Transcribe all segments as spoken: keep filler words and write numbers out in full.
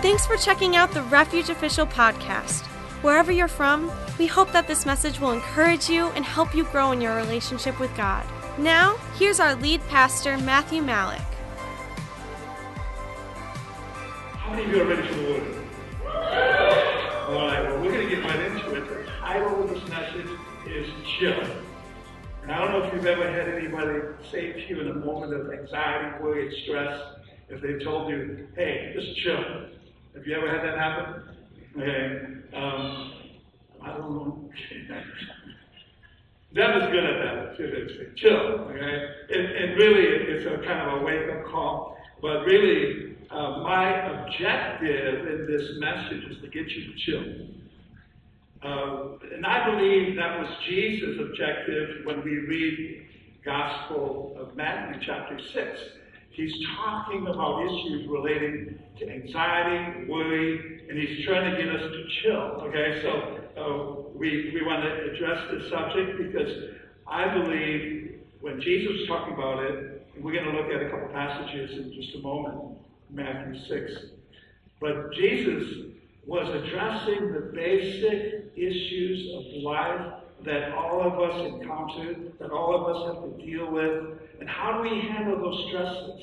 Thanks for checking out the Refuge Official Podcast. Wherever you're from, we hope that this message will encourage you and help you grow in your relationship with God. Now, here's our lead pastor, Matthew Malik. How many of you are ready for the Word? All right, well, we're going to get right into it. The title of this message is Chill. And I don't know if you've ever had anybody say to you in a moment of anxiety, worry, and stress, if they've told you, hey, just chill. Have you ever had that happen? Okay. Um, I don't know. Never's good at that. Seriously. Chill. Okay. And, and really, it's a kind of a wake-up call. But really, uh, my objective in this message is to get you to chill. Uh, and I believe that was Jesus' objective when we read Gospel of Matthew chapter six. He's talking about issues relating to anxiety, worry, and he's trying to get us to chill. Okay, so uh, we, we want to address this subject because I believe when Jesus was talking about it, and we're going to look at a couple passages in just a moment, Matthew six. But Jesus was addressing the basic issues of life that all of us encounter, that all of us have to deal with. And how do we handle those stresses?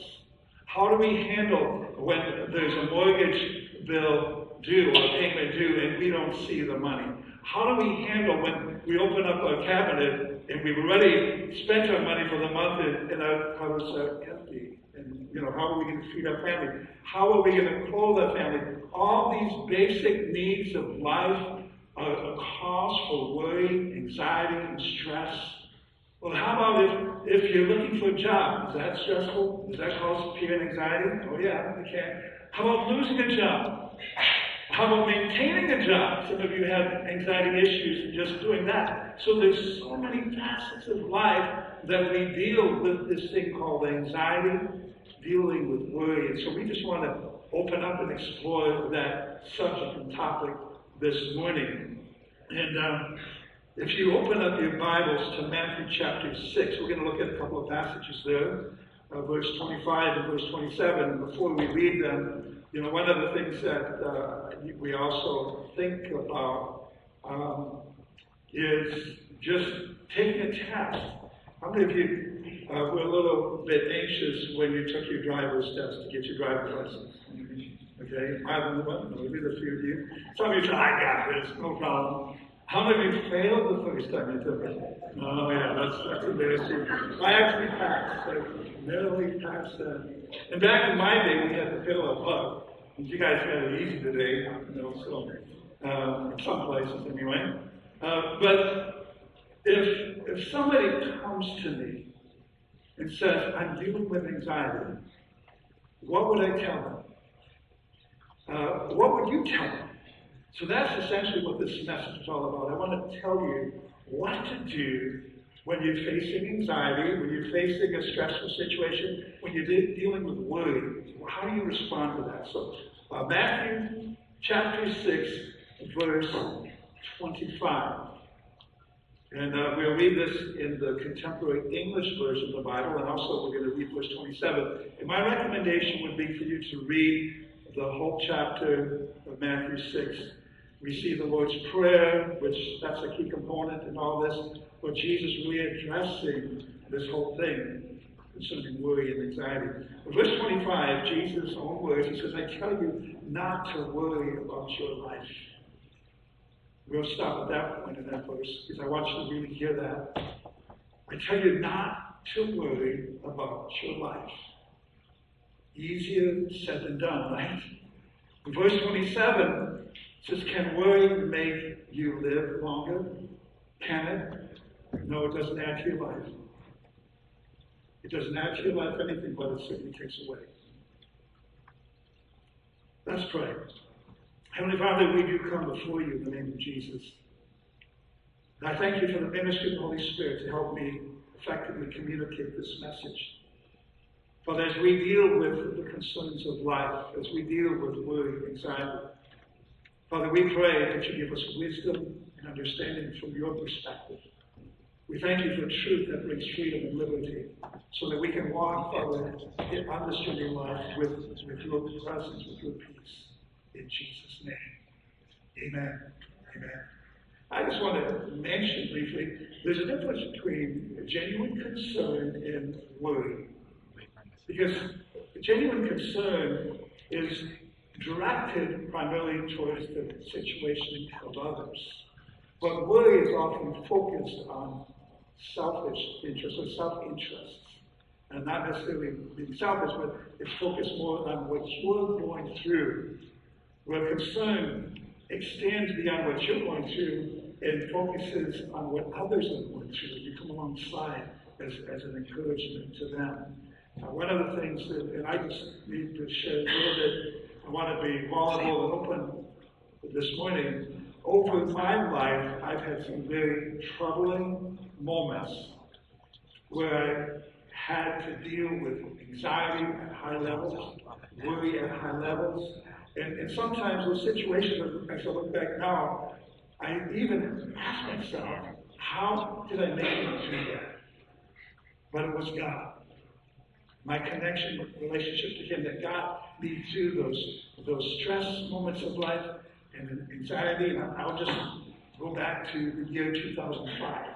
How do we handle when there's a mortgage bill due or payment due and we don't see the money? How do we handle when we open up our cabinet and we've already spent our money for the month and our cupboards are empty? And you know, how are we going to feed our family? How are we going to clothe our family? All these basic needs of life are a cause for worry, anxiety, and stress. Well, how about if, if you're looking for a job? Is that stressful? Does that cause fear and anxiety? Oh yeah, it can. How about losing a job? How about maintaining a job? Some of you have anxiety issues in just doing that. So there's so many facets of life that we deal with this thing called anxiety, dealing with worry. And so we just want to open up and explore that subject and topic this morning. And um, if you open up your Bibles to Matthew chapter six, we're going to look at a couple of passages there, uh, verse twenty-five and verse twenty-seven. Before we read them, you know, one of the things that uh, we also think about um, is just taking a test. How many of you uh, were a little bit anxious when you took your driver's test to get your driver's license? Okay, I don't know, maybe there's a few of you. Some of you say, I got this, no problem. How many of you failed the first time you took it? Oh yeah, that's, that's embarrassing. I actually passed. I nearly passed that. And back in my day, we had to fill a bug. You guys had it easy today, you know, so um, in some places anyway. Uh, but if, if somebody comes to me and says, I'm dealing with anxiety, what would I tell them? Uh, what would you tell them? So that's essentially what this message is all about. I want to tell you what to do when you're facing anxiety, when you're facing a stressful situation, when you're de- dealing with worry. How do you respond to that? So uh, Matthew chapter six, verse twenty-five. And uh, we'll read this in the contemporary English version of the Bible, and also we're going to read verse twenty-seven. And my recommendation would be for you to read the whole chapter of Matthew six. We see the Lord's Prayer, which that's a key component in all this, but Jesus readdressing this whole thing concerning worry and anxiety. In verse twenty-five, Jesus' own words, he says, I tell you not to worry about your life. We'll stop at that point in that verse, because I want you to really hear that. I tell you not to worry about your life. Easier said than done, right? In verse twenty-seven, it says, can worry make you live longer? Can it? No, it doesn't add to your life. It doesn't add to your life anything, but it certainly takes away. Let's pray. Heavenly Father, we do come before you in the name of Jesus. And I thank you for the ministry of the Holy Spirit to help me effectively communicate this message. But as we deal with the concerns of life, as we deal with worry, anxiety, Father, we pray that you give us wisdom and understanding from your perspective. We thank you for truth that brings freedom and liberty, so that we can walk forward in understanding life with, with your presence, with your peace. in Jesus' name. Amen. Amen. I just want to mention briefly, there's a difference between genuine concern and worry. Because genuine concern is directed primarily towards the situation of others. But worry is often focused on selfish interests or self-interests. And not necessarily being selfish, but it's focused more on what you're going through. Where concern extends beyond what you're going through and focuses on what others are going through. You come alongside as, as an encouragement to them. Now, one of the things that, and I just need to share a little bit, I want to be vulnerable and open this morning. Over my life, I've had some very troubling moments where I had to deal with anxiety at high levels, worry at high levels, and, and sometimes those situations, as I look back now, I even ask myself, how did I make it through that? But it was God. My connection, relationship to Him, that got me through those, those stress moments of life and anxiety. And I'll just go back to the year two thousand five.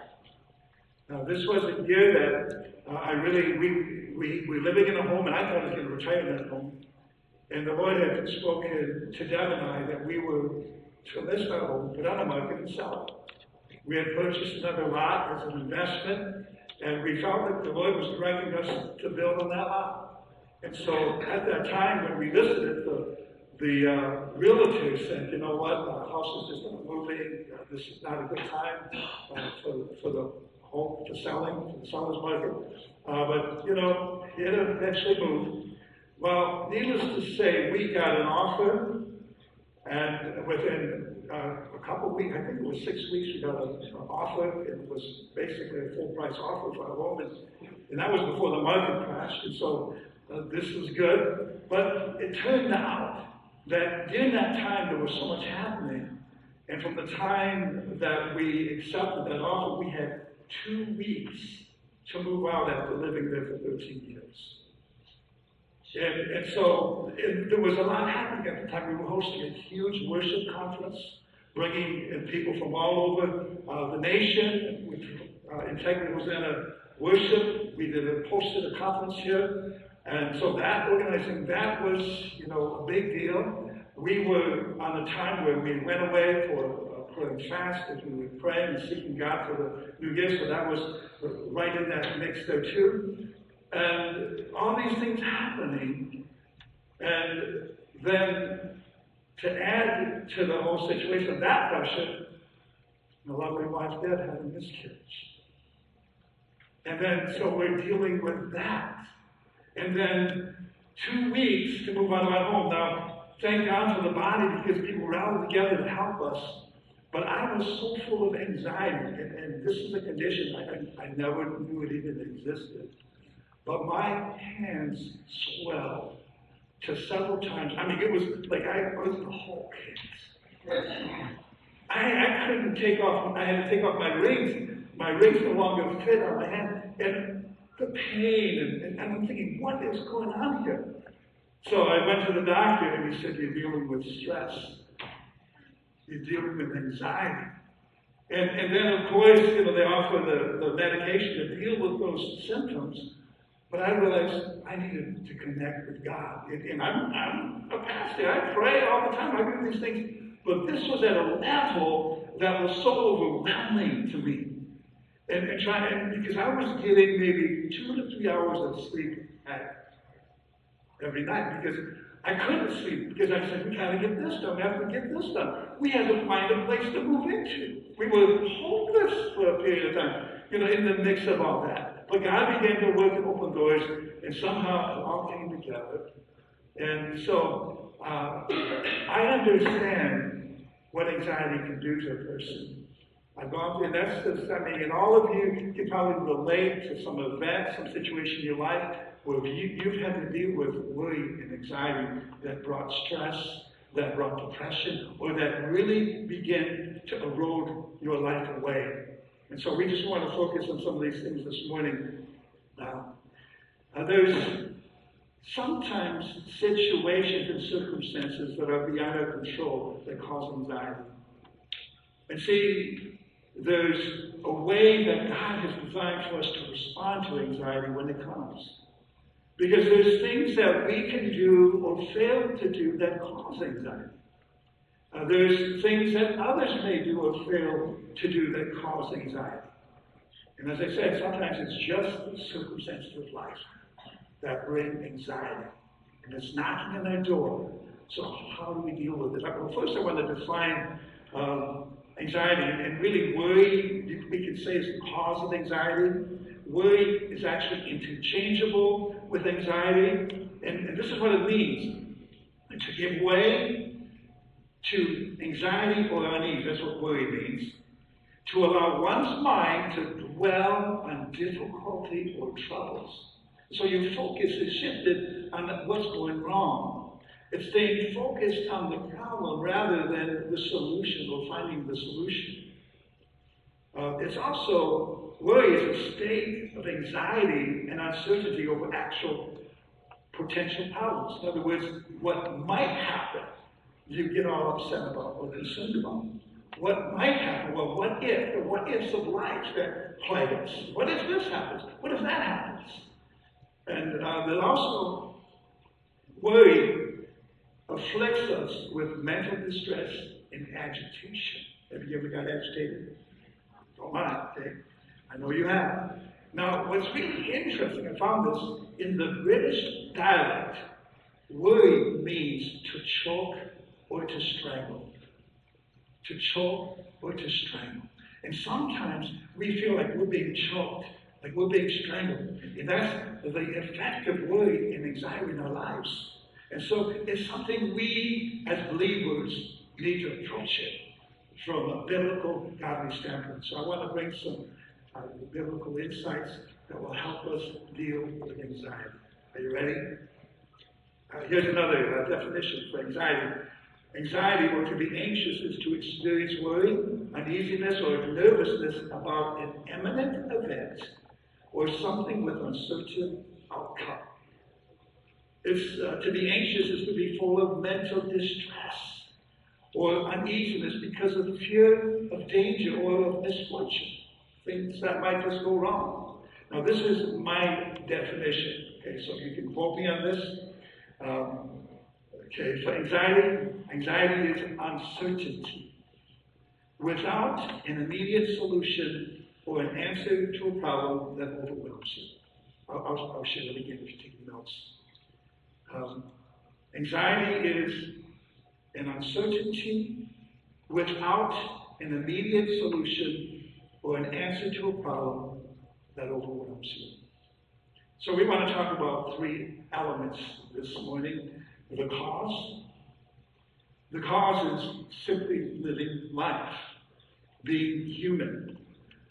Now, this was a year that uh, I really, we, we were living in a home, and I thought I was going to retire in that home. And the Lord had spoken to Deb and I that we were to list our home, put on the market, and sell it. We had purchased another lot as an investment. And we found that the Lord was directing us to build on that lot. And so at that time when we listed it, the, the uh, realtor said, you know what, the house is just not moving. Uh, this is not a good time uh, for, for the home, for selling, for the seller's market. Uh, but, you know, it eventually moved. Well, needless to say, we got an offer. And within Uh, a couple of weeks, I think it was six weeks, we got a, an offer. It was basically a full price offer for our home, and, and that was before the market crashed, and so uh, this was good. But it turned out that during that time there was so much happening, and from the time that we accepted that offer, we had two weeks to move out after living there for thirteen years. And, and so it, there was a lot happening at the time. We were hosting a huge worship conference, bringing in people from all over uh, the nation. Which, uh, in fact, it was in a worship. We did a posted a conference here, and so that organizing that was, you know, a big deal. We were on a time where we went away for a prayer and fast, as we were praying and seeking God for the new gifts. So that was right in that mix there too. And all these things happening, and then to add to the whole situation, that pressure, my lovely wife did have a miscarriage. And then, so we're dealing with that. And then two weeks to move out of our home. Now, thank God for the body, because people rallied together to help us. But I was so full of anxiety, and, and this is a condition I, I never knew it even existed. But my hands swelled to several times. I mean, it was like I was the Hulk. I, I couldn't take off. I had to take off my rings. My rings no longer fit on my hand. And the pain. And, and, and I'm thinking, what is going on here? So I went to the doctor, and he said, you're dealing with stress. You're dealing with anxiety. And, and then, of course, you know, they offer the, the medication to deal with those symptoms. But I realized I needed to connect with God. And, and I'm, I'm a pastor. I pray all the time. I do these things. But this was at a level that was so overwhelming to me. And, and, try, and because I was getting maybe two to three hours of sleep at, every night. Because I couldn't sleep. Because I said, we got to get this done. We have to get this done. We had to find a place to move into. We were homeless for a period of time, you know, in the mix of all that. But God began to work and open doors, and somehow it all came together. And so uh, I understand what anxiety can do to a person. I've gone through, and that's just, I mean, and all of you can probably relate to some event, some situation in your life where you, you've had to deal with worry and anxiety that brought stress, that brought depression, or that really began to erode your life away. And so we just want to focus on some of these things this morning. Uh, uh, there's sometimes situations and circumstances that are beyond our control that cause anxiety. And see, there's a way that God has designed for us to respond to anxiety when it comes. Because there's things that we can do or fail to do that cause anxiety. Uh, there's things that others may do or fail to do that cause anxiety. And as I said, sometimes it's just the circumstances of life that bring anxiety. And it's knocking on our door. So how do we deal with it? Well, first I want to define um, anxiety. And really worry, we can say, is the cause of anxiety. Worry is actually interchangeable with anxiety. And, and this is what it means. To give way to anxiety or unease. That's what worry means. To allow one's mind to dwell on difficulty or troubles. So your focus is shifted on what's going wrong. It's staying focused on the problem rather than the solution or finding the solution. Uh, it's also, worry is a state of anxiety and uncertainty over actual potential problems. In other words, what might happen, you get all upset about or concerned about. What might happen? Well, what if? The what ifs of life that play us. What if this happens? What if that happens? And uh, then also, worry afflicts us with mental distress and agitation. Have you ever got agitated? Don't mind, okay? I know you have. Now, what's really interesting, I found this, in the British dialect, worry means to choke or to strangle. To choke or to strangle. And sometimes we feel like we're being choked, like we're being strangled. And that's the effect of worry and anxiety in our lives. And so it's something we, as believers, need to approach it from a biblical, godly standpoint. So I want to bring some uh, biblical insights that will help us deal with anxiety. Are you ready? Uh, here's another uh, definition for anxiety. Anxiety, or to be anxious, is to experience worry, uneasiness, or nervousness about an imminent event or something with uncertain outcome. It's, uh, to be anxious is to be full of mental distress or uneasiness because of fear of danger or of misfortune, things that might just go wrong. Now, this is my definition. Okay, so you can quote me on this. Um, Okay, so anxiety, anxiety is uncertainty. Without an immediate solution or an answer to a problem that overwhelms you. I'll, I'll, I'll share it again if you're taking notes. Um, anxiety is an uncertainty without an immediate solution or an answer to a problem that overwhelms you. So we want to talk about three elements this morning. The cause. The cause is simply living life, being human.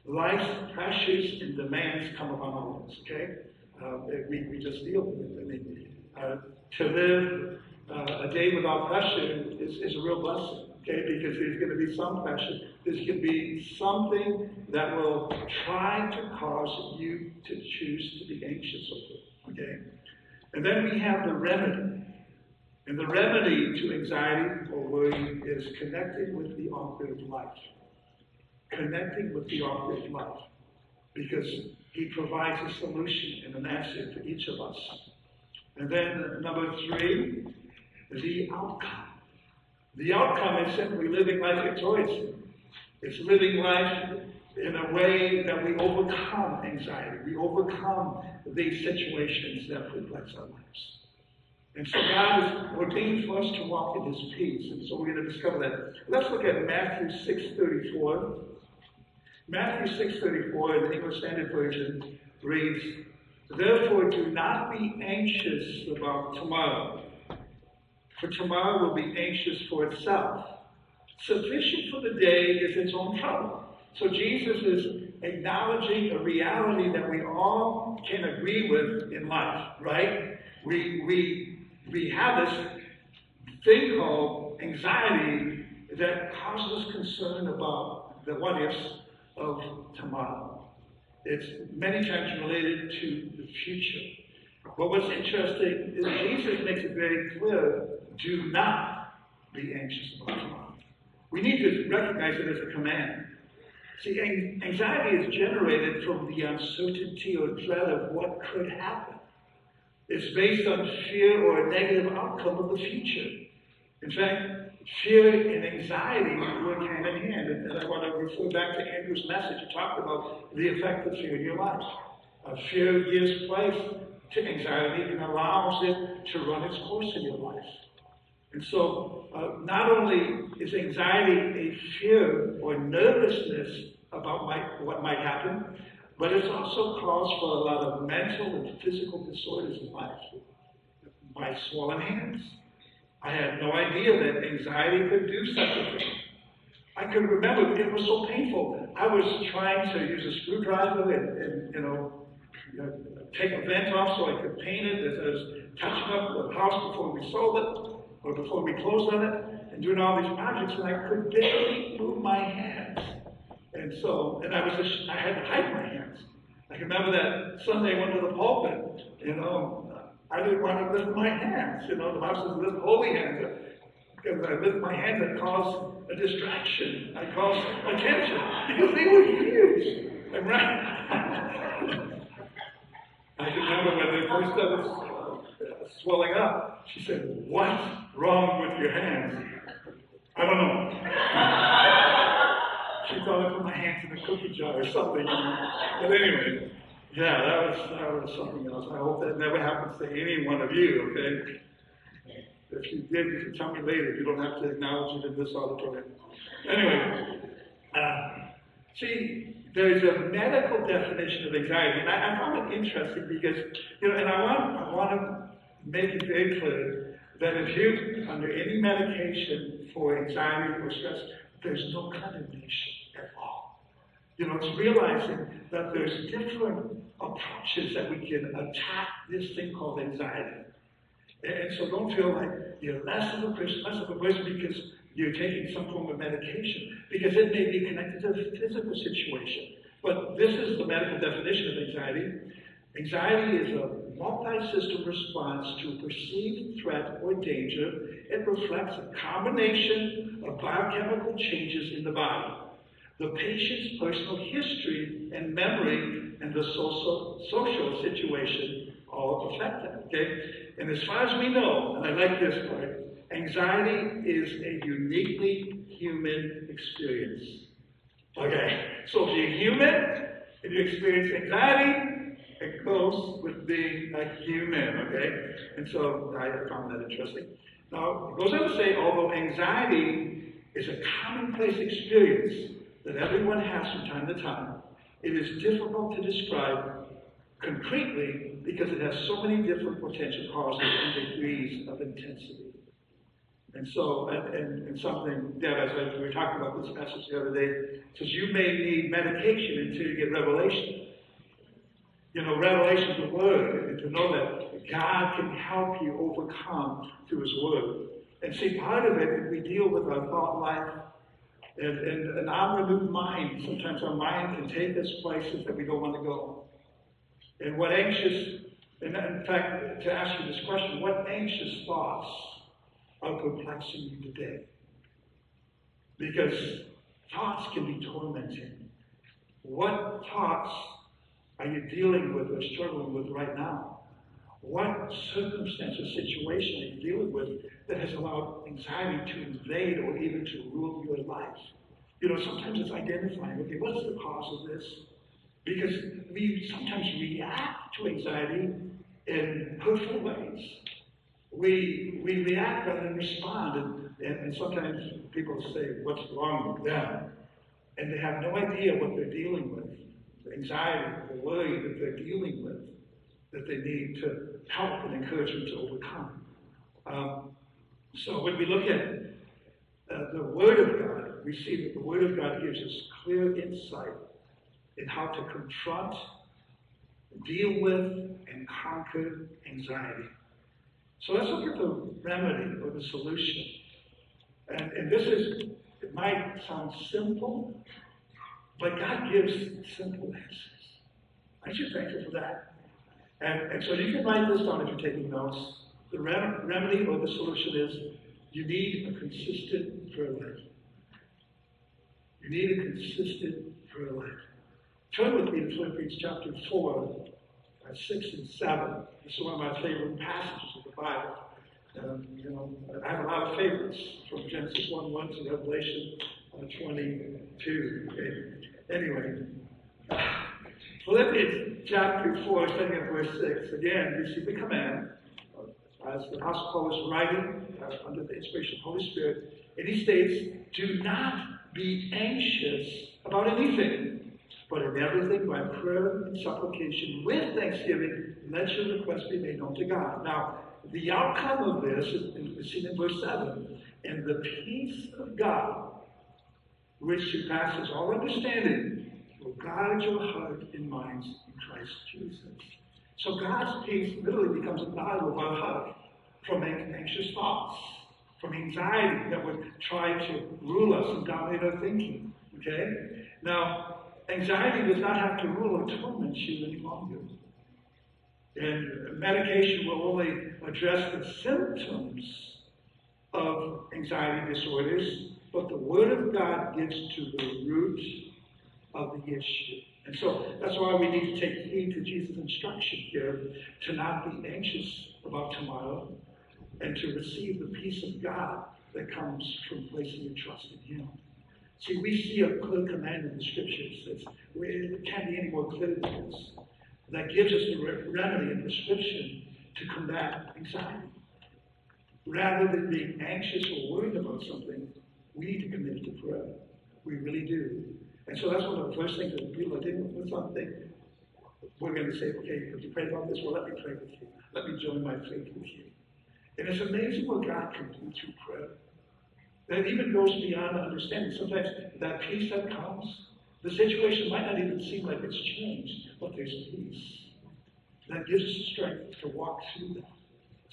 Life's pressures and demands come upon all of us, okay? Uh, we, we just deal with it. I mean, uh, to live uh, a day without pressure is, is a real blessing, okay? Because there's going to be some pressure. There's going to be something that will try to cause you to choose to be anxious over, okay? And then we have the remedy. And the remedy to anxiety or worry is connecting with the author of life. Connecting with the author of life. Because he provides a solution and an answer for each of us. And then number three, the outcome. The outcome is simply living life victoriously. It's living life in a way that we overcome anxiety. We overcome these situations that reflect our lives. And so God has ordained for us to walk in his peace. And so we're going to discover that. Let's look at Matthew six thirty-four. Matthew six thirty-four in the English Standard Version reads, "Therefore do not be anxious about tomorrow, for tomorrow will be anxious for itself. Sufficient for the day is its own trouble." So Jesus is acknowledging a reality that we all can agree with in life, right? We, we we have this thing called anxiety that causes concern about the what ifs of tomorrow. It's many times related to the future. But what's interesting is Jesus makes it very clear, do not be anxious about tomorrow. We need to recognize it as a command. See, anxiety is generated from the uncertainty or dread of what could happen. It's based on fear or a negative outcome of the future. In fact, fear and anxiety work hand in hand. And I want to refer back to Andrew's message. He talked about the effect of fear in your life. Uh, fear gives place to anxiety and allows it to run its course in your life. And so, uh, not only is anxiety a fear or nervousness about my, what might happen, but it's also caused for a lot of mental and physical disorders in life. My swollen hands. I had no idea that anxiety could do such a thing. I could remember it was so painful. I was trying to use a screwdriver and, and you know, take a vent off so I could paint it as I was touching up the house before we sold it, or before we closed on it, and doing all these projects, and I could barely move my hands. And so, and I was, just, I had to hide my hands. I can remember that Sunday I went to the pulpit, you know, I didn't want to lift my hands, you know, the Bible says lift holy hands, because I lift my hands, it caused a distraction, I caused attention, because they were huge. I'm right. I remember when they first started swelling up, she said, what's wrong with your hands? I don't know. She thought I put my hands in a cookie jar or something. But anyway, yeah, that was, that was something else. I hope that never happens to any one of you, okay? If you did, you can tell me later. You don't have to acknowledge it in this auditorium. Anyway, uh, see, there's a medical definition of anxiety, and I, I found it interesting because, you know, and I want, I want to make it very clear that if you're under any medication for anxiety or stress, there's no condemnation at all. You know, it's realizing that there's different approaches that we can attack this thing called anxiety. And, and so don't feel like you're less of a person, less of a person because you're taking some form of medication, because it may be connected to the physical situation. But this is the medical definition of anxiety. Anxiety is a multi-system response to a perceived threat or danger. It reflects a combination of biochemical changes in the body, the patient's personal history and memory, and the social, social situation all affect it, okay? And as far as we know, and I like this part, anxiety is a uniquely human experience. Okay, so if you're human and you experience anxiety, it goes with being a human, okay? And so I found that interesting. Now, it goes on to say, although anxiety is a commonplace experience that everyone has from time to time, it is difficult to describe concretely because it has so many different potential causes and degrees of intensity. And so, and, and, and something that, as I, we were talking about this message the other day, says you may need medication until you get revelation. You know, revelation is the word, and to know that God can help you overcome through his word. And see, part of it, we deal with our thought life and, and an unrenewed mind. Sometimes our mind can take us places that we don't want to go. And what anxious, and in fact, to ask you this question, what anxious thoughts are perplexing you today? Because thoughts can be tormenting. What thoughts are you dealing with or struggling with right now? What circumstance or situation are you dealing with that has allowed anxiety to invade or even to rule your life? You know, sometimes it's identifying, okay, what's the cause of this? Because we sometimes react to anxiety in hurtful ways. We we react rather than respond, and, and, and sometimes people say, what's wrong with them? And they have no idea what they're dealing with, the anxiety, the worry that they're dealing with, that they need to help and encourage them to overcome. Um, so when we look at uh, the Word of God, we see that the Word of God gives us clear insight in how to confront, deal with, and conquer anxiety. So let's look at the remedy or the solution. And, and this is, it might sound simple, but God gives simple answers. Aren't you thankful for that? And, and so you can write this down if you're taking notes. The rem- remedy or the solution is you need a consistent prayer life. You need a consistent prayer life. Turn with me to Philippians chapter four, uh, six and seven. This is one of my favorite passages of the Bible. Um, you know, I have a lot of favorites from Genesis one one to Revelation twenty-two. Okay. Anyway, Philippians chapter four, starting at verse six. Again, you see the command as the Apostle Paul is writing uh, under the inspiration of the Holy Spirit, and he states, "Do not be anxious about anything, but in everything by prayer and supplication with thanksgiving, let your requests be made known to God." Now, the outcome of this is seen in verse seven. "And the peace of God, which surpasses all understanding, will guard your heart and minds in Christ Jesus." So God's peace literally becomes a guard of our heart from anxious thoughts, from anxiety that would try to rule us and dominate our thinking. Okay? Now, anxiety does not have to rule or torment you any longer. And medication will only address the symptoms of anxiety disorders, but the Word of God gets to the root of the issue. And so that's why we need to take heed to Jesus' instruction here to not be anxious about tomorrow and to receive the peace of God that comes from placing your trust in Him. See, we see a clear command in the Scriptures that it can't be any more clear than this, that gives us the remedy and prescription to combat anxiety. Rather than being anxious or worried about something, we need to commit it to prayer. We really do. And so that's one of the first things that people are dealing with something. We're going to say, okay, have you prayed about this? Well, let me pray with you. Let me join my faith with you. And it's amazing what God can do through prayer. That even goes beyond understanding. Sometimes that peace that comes, the situation might not even seem like it's changed, but there's peace. That gives us strength to walk through that.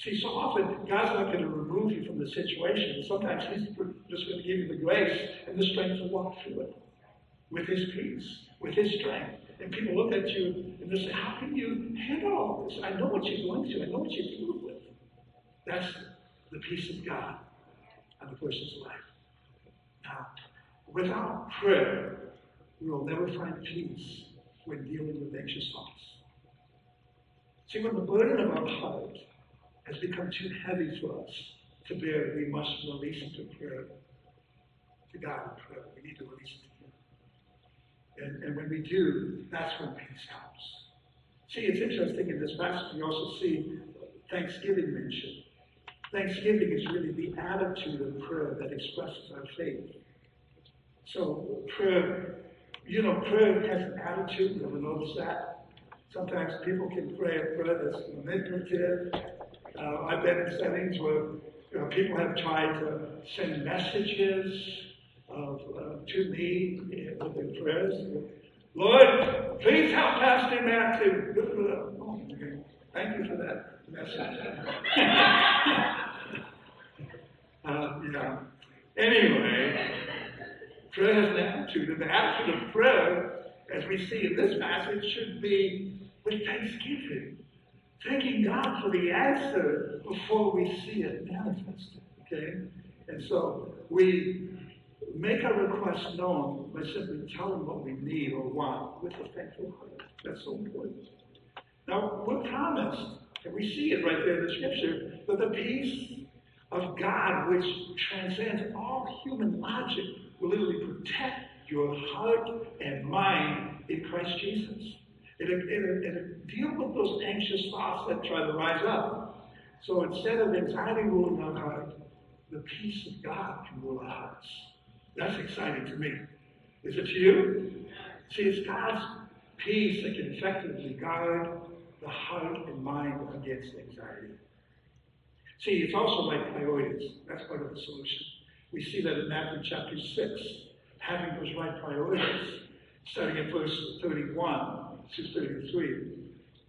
See, so often, God's not going to remove you from the situation. Sometimes He's just going to give you the grace and the strength to walk through it. With His peace, with His strength. And people look at you and they say, how can you handle all this? I know what you're going through. I know what you're dealing with. That's the peace of God on the person's life. Now, without prayer, we will never find peace when dealing with anxious thoughts. See, when the burden of our heart has become too heavy for us to bear, we must release it to prayer, to God in prayer. We need to release it to Him. And, and when we do, that's when peace comes. See, it's interesting in this passage, we also see thanksgiving mentioned. Thanksgiving is really the attitude of prayer that expresses our faith. So prayer, you know, prayer has an attitude. You ever notice that? Sometimes people can pray a prayer that's manipulative. Uh, I've been in settings where you know, people have tried to send messages of, uh, to me with their prayers. Lord, please help Pastor Matthew. Oh, okay. Thank you for that message. uh, yeah. Anyway, prayer has an attitude, and the attitude of prayer, as we see in this passage, should be with thanksgiving. Thanking God for the answer before we see it manifested. Okay? And so we make our request known by simply telling what we need or want with a thankful heart. That's so important. Now, we're promised, and we see it right there in the Scripture, that the peace of God, which transcends all human logic, will literally protect your heart and mind in Christ Jesus. It, it, it, it deal with those anxious thoughts that try to rise up. So instead of anxiety ruling our heart, the peace of God can rule our hearts. That's exciting to me. Is it to you? See, it's God's peace that can effectively guard the heart and mind against anxiety. See, it's also like priorities. That's part of the solution. We see that in Matthew chapter six. Having those right priorities, starting at verse thirty-one to thirty-three.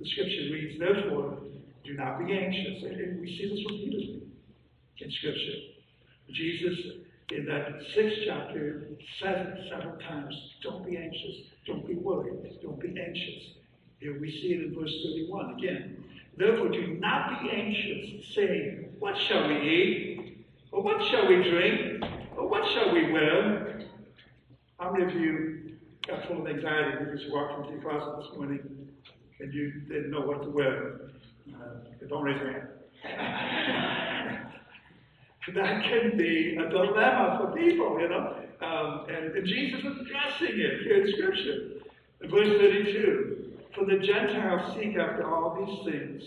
The Scripture reads, "Therefore, do not be anxious." And we see this repeatedly in Scripture. Jesus, in that sixth chapter, says it several times, don't be anxious, don't be worried, don't be anxious. Here we see it in verse thirty-one again. Therefore do not be anxious, saying, what shall we eat? Or what shall we drink? Or what shall we wear? How many of you got full of anxiety because you walked into the closet this morning and you didn't know what to wear? Uh, don't raise your hand. That can be a dilemma for people, you know. Um, and, and Jesus is addressing it here in Scripture. In verse thirty-two, for the Gentiles seek after all these things.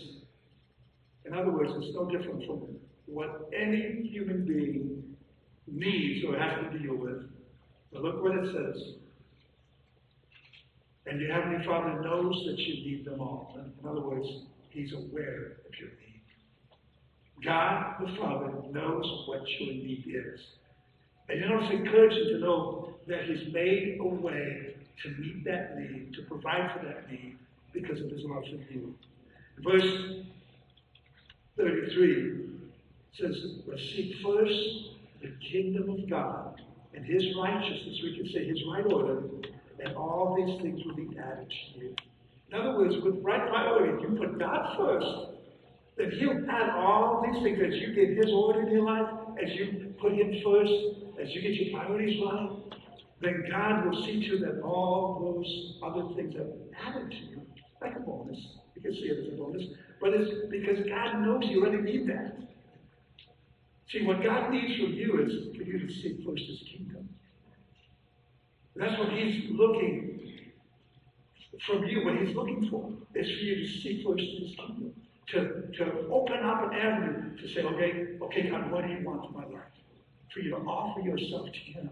In other words, it's no different from what any human being needs or has to deal with. But look what it says. And your Heavenly Father knows that you need them all. In other words, He's aware of your need. God the Father knows what your need is. And you know, it's encouraging to know that He's made a way to meet that need, to provide for that need, because of His love for you. Verse thirty-three says, but seek first the kingdom of God and His righteousness, we can say His right order, and all these things will be added to you. In other words, with right priority, you put God first. If you add all these things, as you get His order in your life, as you put Him first, as you get your priorities right, then God will see to that all those other things are added to you, like a bonus. You can see it as a bonus, but it's because God knows you already need that. See, what God needs from you is for you to seek first His kingdom. That's what He's looking from you, what He's looking for, is for you to seek first His kingdom. To, to open up an avenue to say, okay, okay, God, what do you want in my life? For you to offer yourself to Him.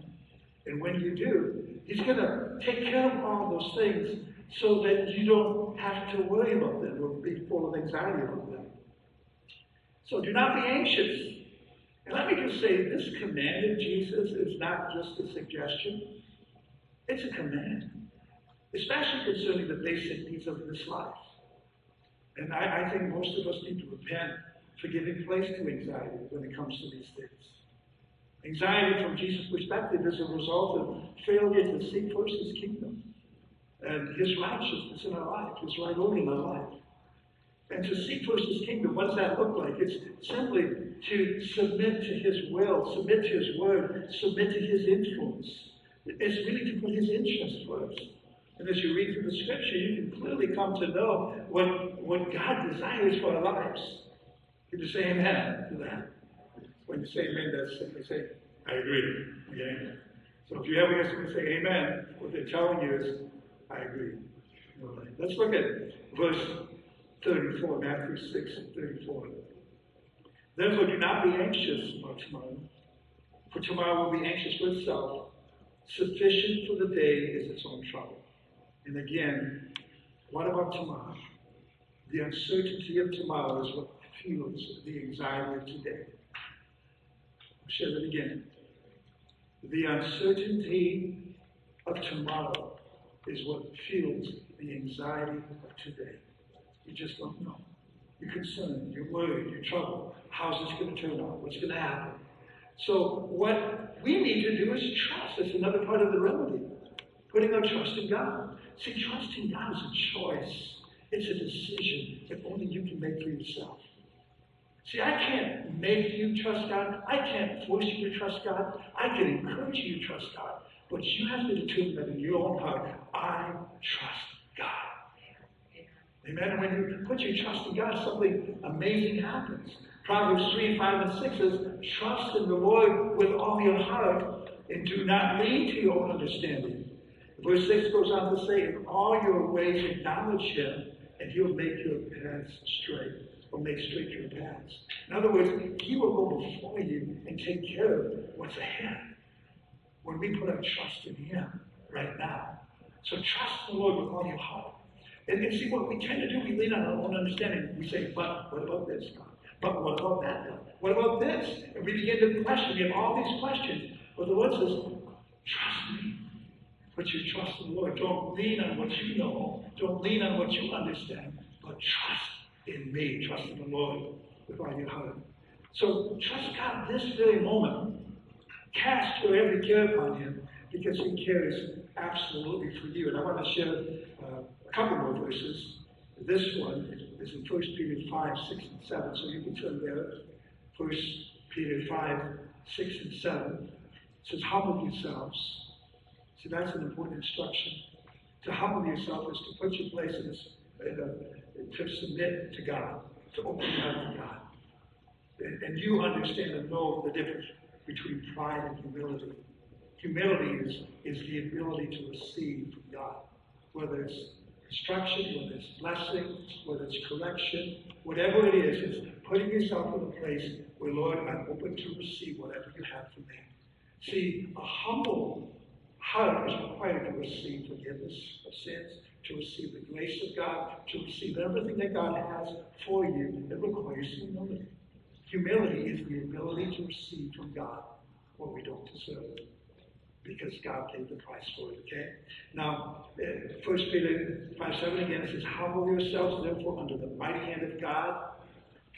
And when you do, He's going to take care of all those things so that you don't have to worry about them or be full of anxiety about them. So do not be anxious. And let me just say, this command of Jesus is not just a suggestion. It's a command, especially concerning the basic needs of this life. And I, I think most of us need to repent for giving place to anxiety when it comes to these things. Anxiety, from Jesus' perspective, is a result of failure to seek first His kingdom and His righteousness in our life, His right order in our life. And to seek first His kingdom, what does that look like? It's simply to submit to His will, submit to His word, submit to His influence. It's really to put His interests first. And as you read through the Scripture, you can clearly come to know what, what God desires for our lives. Can you say amen to that? When you say amen, that's simply saying, I agree. Okay? So if you're having us say amen, what they're telling you is, I agree. All right. Let's look at verse thirty-four, Matthew six and thirty-four. Therefore do not be anxious about tomorrow, for tomorrow will be anxious for itself. Sufficient for the day is its own trouble. And again, what about tomorrow? The uncertainty of tomorrow is what fuels the anxiety of today. I'll share that again. The uncertainty of tomorrow is what fuels the anxiety of today. You just don't know. You're concerned, you're worried, you're troubled. How's this going to turn out? What's going to happen? So what we need to do is trust. That's another part of the remedy. Putting our trust in God. See, trusting God is a choice. It's a decision that only you can make for yourself. See, I can't make you trust God. I can't force you to trust God. I can encourage you to trust God. But you have to determine that in your own heart, I trust God. Amen? And when you put your trust in God, something amazing happens. Proverbs three, five, and six says, trust in the Lord with all your heart and do not lean to your own understanding. Verse six goes on to say, in all your ways acknowledge Him, and He'll make your paths straight, or make straight your paths. In other words, He will go before you and take care of what's ahead when we put our trust in Him right now. So trust the Lord with all your heart. And, and see, what we tend to do, we lean on our own understanding. We say, but what about this, God? But what about that, God? What about this? And we begin to question. We have all these questions. But the Lord says, trust me. But you trust in the Lord. Don't lean on what you know. Don't lean on what you understand. But trust in me. Trust in the Lord with all your heart. So trust God this very moment. Cast your every care upon Him because He cares absolutely for you. And I want to share uh, a couple more verses. This one is in First Peter five, six, and seven, so you can turn there. First Peter five, six, and seven. It says, humble yourselves. See, that's an important instruction. To humble yourself is to put your place in this, in a, to submit to God, to open up to God. And, and you understand and know the difference between pride and humility. Humility is, is the ability to receive from God, whether it's instruction, whether it's blessing, whether it's correction, whatever it is, it's putting yourself in a place where, Lord, I'm open to receive whatever you have for me. See, a humble heart is required to receive forgiveness of sins, to receive the grace of God, to receive everything that God has for you. It requires humility. Humility is the ability to receive from God what we don't deserve, because God paid the price for it, okay? Now, First Peter five, seven again, it says, humble yourselves, therefore, under the mighty hand of God,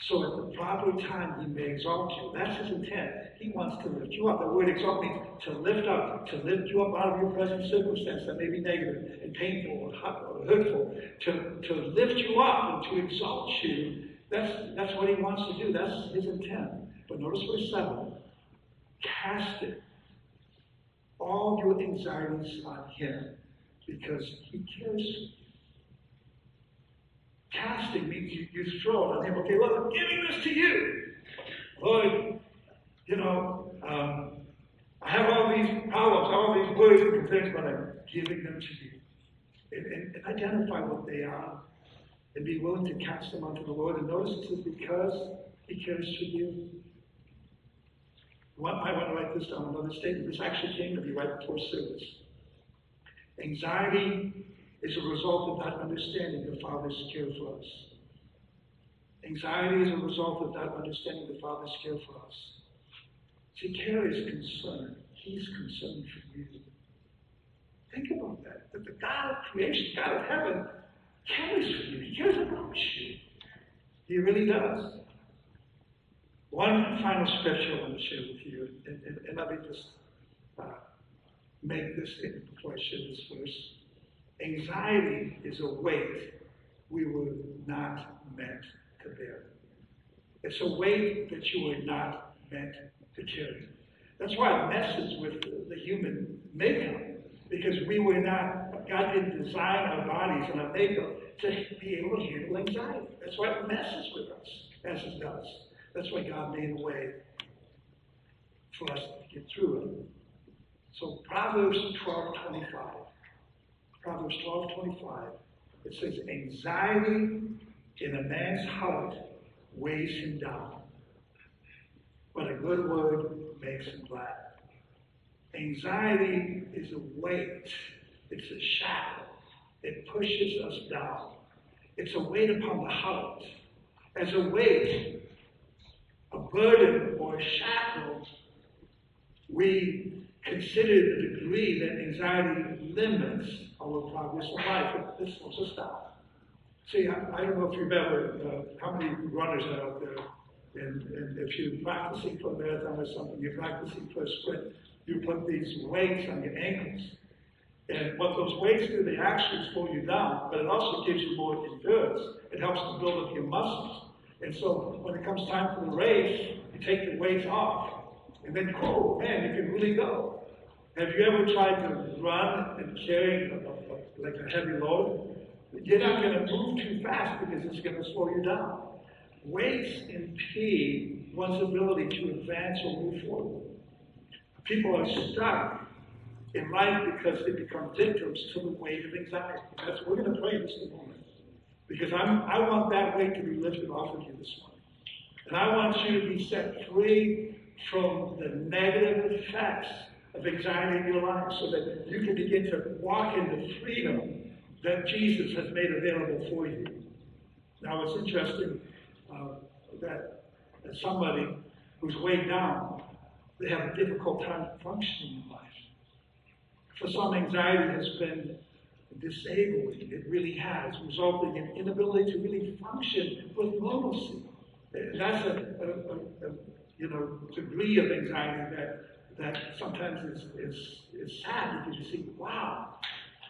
so at the proper time he may exalt you. That's his intent. He wants to lift you up. The word exalt means to lift up, to lift you up out of your present circumstance that may be negative and painful or, hot or hurtful, to, to lift you up and to exalt you. That's, that's what he wants to do. That's his intent. But notice verse seven, cast it. All your anxieties on him, because he cares for you. Casting means you, you throw it on him. Okay, Lord, I'm giving this to you. Lord, you know, um, I have all these problems, all these worries and things, but I'm giving them to you. And, and, and identify what they are and be willing to cast them onto the Lord. And notice it says, because he cares for you. Well, I want to write this down, another statement. This actually came to me right before service. Anxiety is a result of not understanding the Father's care for us. Anxiety is a result of not understanding the Father's care for us. See, care is concern. He's concerned for you. Think about that. That the God of creation, God of heaven, cares for you. He cares about you. He really does. One final scripture I want to share with you, and, and, and let me just uh, make this statement before I share this verse. Anxiety is a weight we were not meant to bear. It's a weight that you were not meant to carry. That's why it messes with the, the human makeup, because we were not, God didn't design our bodies and our makeup to be able to handle anxiety. That's why it messes with us, as it does. That's why God made a way for us to get through it. So Proverbs twelve twenty-five. Proverbs twelve twenty-five. It says, anxiety in a man's heart weighs him down, but a good word makes him glad. Anxiety is a weight. It's a shadow. It pushes us down. It's a weight upon the heart. As a weight, a burden or a shackle, we consider the degree that anxiety limits our progress in life. This helps us stop. See, I, I don't know if you remember uh, how many runners are out there, and, and if you're practicing for a marathon or something, you're practicing for a sprint, you put these weights on your ankles. And what those weights do, they actually slow you down, but it also gives you more endurance. It helps to build up your muscles. And so when it comes time for the race, you take the weights off. And then, oh man, you can really go. Have you ever tried to run and carry a, a, like a heavy load? You're not going to move too fast because it's going to slow you down. Weights impede one's ability to advance or move forward. People are stuck in life because they become victims to the weight of anxiety. That's what we're going to pray this morning. Because I'm, I want that weight to be lifted off of you this morning. And I want you to be set free from the negative effects of anxiety in your life so that you can begin to walk in the freedom that Jesus has made available for you. Now, it's interesting uh, that, that somebody who's weighed down, they have a difficult time functioning in life. For some, anxiety has been disabling, it really has, resulting in inability to really function with normalcy. That's a, a, a, a you know degree of anxiety that that sometimes is, is is sad because you think, wow,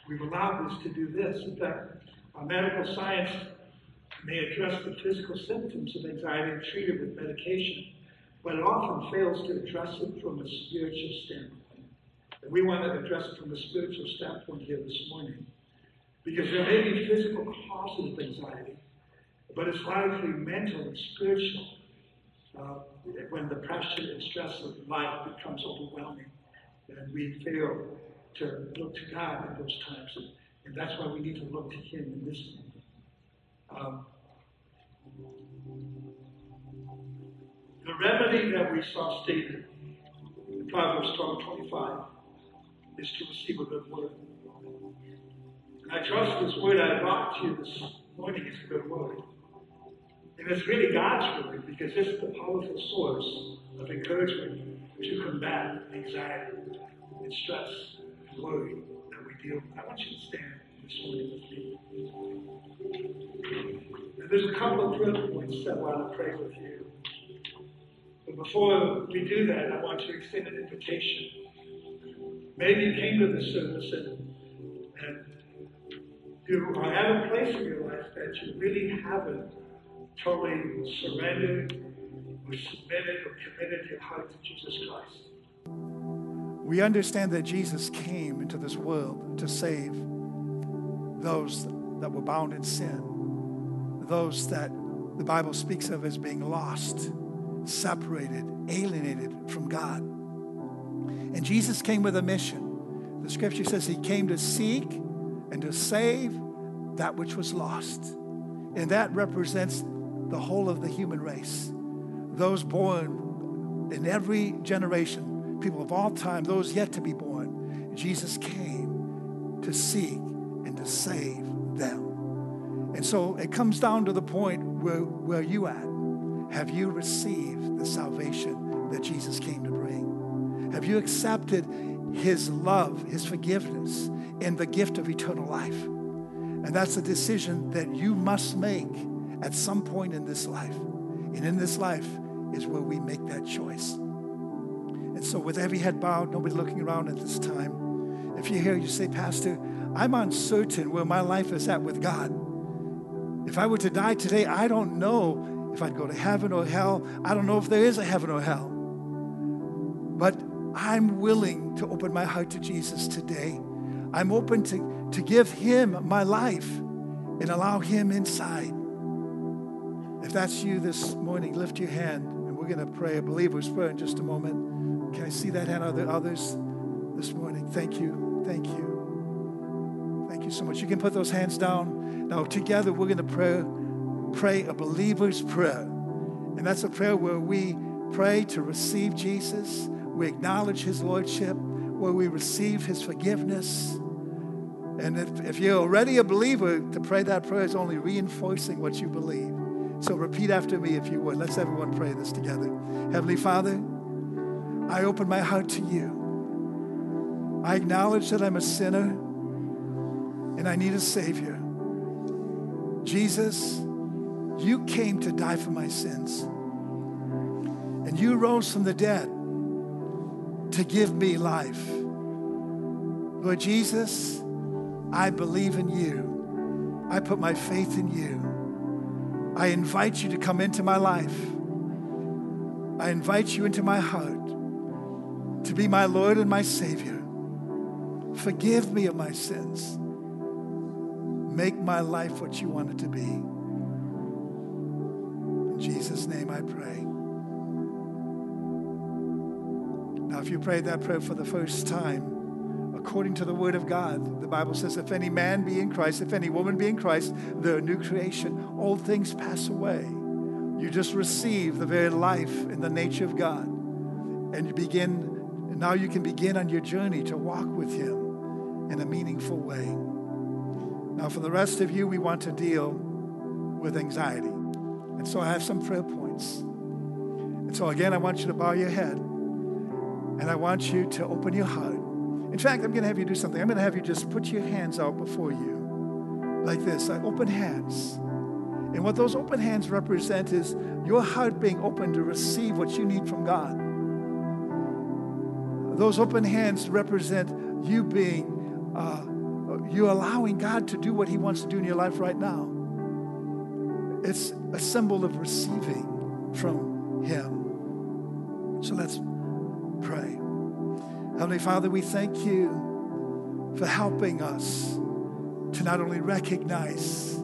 we've allowed this to do this. In fact, While medical science may address the physical symptoms of anxiety and treat it with medication, but it often fails to address it from a spiritual standpoint. And we want to address it from a spiritual standpoint here this morning, because there may be physical causes of anxiety, but it's largely mental and spiritual uh, when the pressure and stress of life becomes overwhelming, and we fail to look to God in those times. And, and that's why we need to look to Him in this moment. Um, the remedy that we saw stated in Proverbs twelve twenty-five is to receive a good word. And I trust this word I brought to you this morning is a good word. And it's really God's word, because it's the powerful source of encouragement to combat anxiety and stress and worry that we deal with. I want you to stand this morning with me. And there's a couple of prayer points that I want to pray with you. But before we do that, I want to extend an invitation. Maybe you came to this service and, and you are at a place in your life that you really haven't totally surrendered or submitted or committed your heart to Jesus Christ. We understand that Jesus came into this world to save those that were bound in sin, those that the Bible speaks of as being lost, separated, alienated from God. And Jesus came with a mission. The scripture says he came to seek and to save that which was lost. And that represents the whole of the human race. Those born in every generation, people of all time, those yet to be born, Jesus came to seek and to save them. And so it comes down to the point where, where are you at? Have you received the salvation that Jesus came to bring? Have you accepted his love, his forgiveness, and the gift of eternal life? And that's a decision that you must make at some point in this life. And in this life is where we make that choice. And so with every head bowed, nobody looking around at this time, if you're here, you say, Pastor, I'm uncertain where my life is at with God. If I were to die today, I don't know if I'd go to heaven or hell. I don't know if there is a heaven or hell. But I'm willing to open my heart to Jesus today. I'm open to to give him my life and allow him inside. If that's you this morning, lift your hand, and we're going to pray a believer's prayer in just a moment. Can I see that hand? Are there others this morning? Thank you. Thank you. Thank you so much. You can put those hands down. Now, together, we're going to pray, pray a believer's prayer. And that's a prayer where we pray to receive Jesus. We acknowledge his lordship, where we receive his forgiveness. And if, if you're already a believer, to pray that prayer is only reinforcing what you believe. So repeat after me if you would. Let's everyone pray this together. Heavenly Father, I open my heart to you. I acknowledge that I'm a sinner and I need a Savior. Jesus, you came to die for my sins. And you rose from the dead to give me life. Lord Jesus, I believe in you. I put my faith in you. I invite you to come into my life. I invite you into my heart to be my Lord and my Savior. Forgive me of my sins. Make my life what you want it to be. In Jesus' name I pray. Now, if you prayed that prayer for the first time, according to the word of God, the Bible says, if any man be in Christ, if any woman be in Christ, they're a new creation. Old things pass away. You just receive the very life and the nature of God. And you begin, and now you can begin on your journey to walk with him in a meaningful way. Now, for the rest of you, we want to deal with anxiety. And so I have some prayer points. And so again, I want you to bow your head. And I want you to open your heart. In fact, I'm going to have you do something. I'm going to have you just put your hands out before you like this, like open hands. And what those open hands represent is your heart being open to receive what you need from God. Those open hands represent you being uh, you, you're allowing God to do what he wants to do in your life right now. It's a symbol of receiving from him. So let's pray. Heavenly Father, we thank you for helping us to not only recognize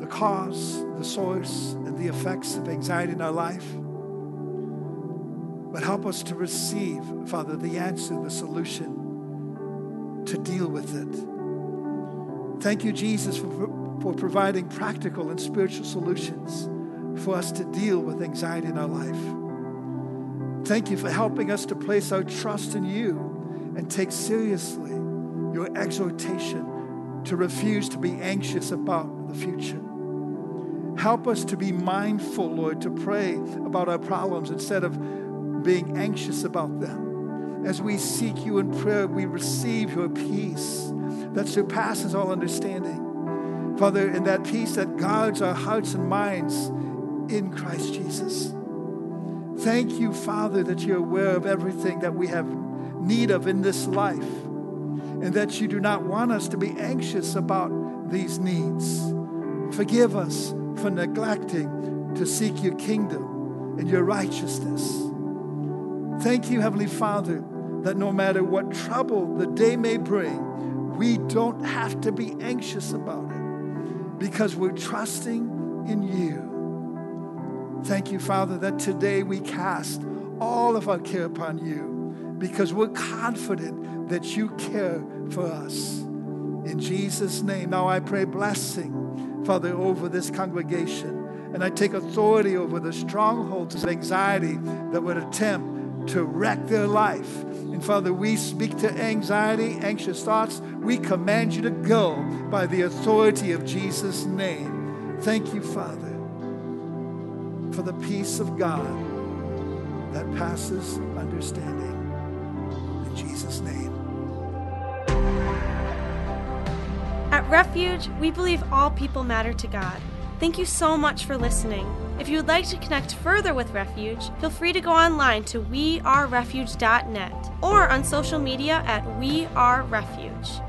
the cause, the source, and the effects of anxiety in our life, but help us to receive, Father, the answer, the solution to deal with it. Thank you, Jesus, for, for providing practical and spiritual solutions for us to deal with anxiety in our life. Thank you for helping us to place our trust in you and take seriously your exhortation to refuse to be anxious about the future. Help us to be mindful, Lord, to pray about our problems instead of being anxious about them. As we seek you in prayer, we receive your peace that surpasses all understanding. Father, in that peace that guards our hearts and minds in Christ Jesus. Thank you, Father, that you're aware of everything that we have need of in this life, and that you do not want us to be anxious about these needs. Forgive us for neglecting to seek your kingdom and your righteousness. Thank you, Heavenly Father, that no matter what trouble the day may bring, we don't have to be anxious about it because we're trusting in you. Thank you, Father, that today we cast all of our care upon you because we're confident that you care for us. In Jesus' name, now I pray blessing, Father, over this congregation, and I take authority over the strongholds of anxiety that would attempt to wreck their life. And Father, we speak to anxiety, anxious thoughts. We command you to go by the authority of Jesus' name. Thank you, Father, for the peace of God that passes understanding. In Jesus' name. At Refuge, we believe all people matter to God. Thank you so much for listening. If you would like to connect further with Refuge, feel free to go online to we are refuge dot net or on social media at We Are Refuge.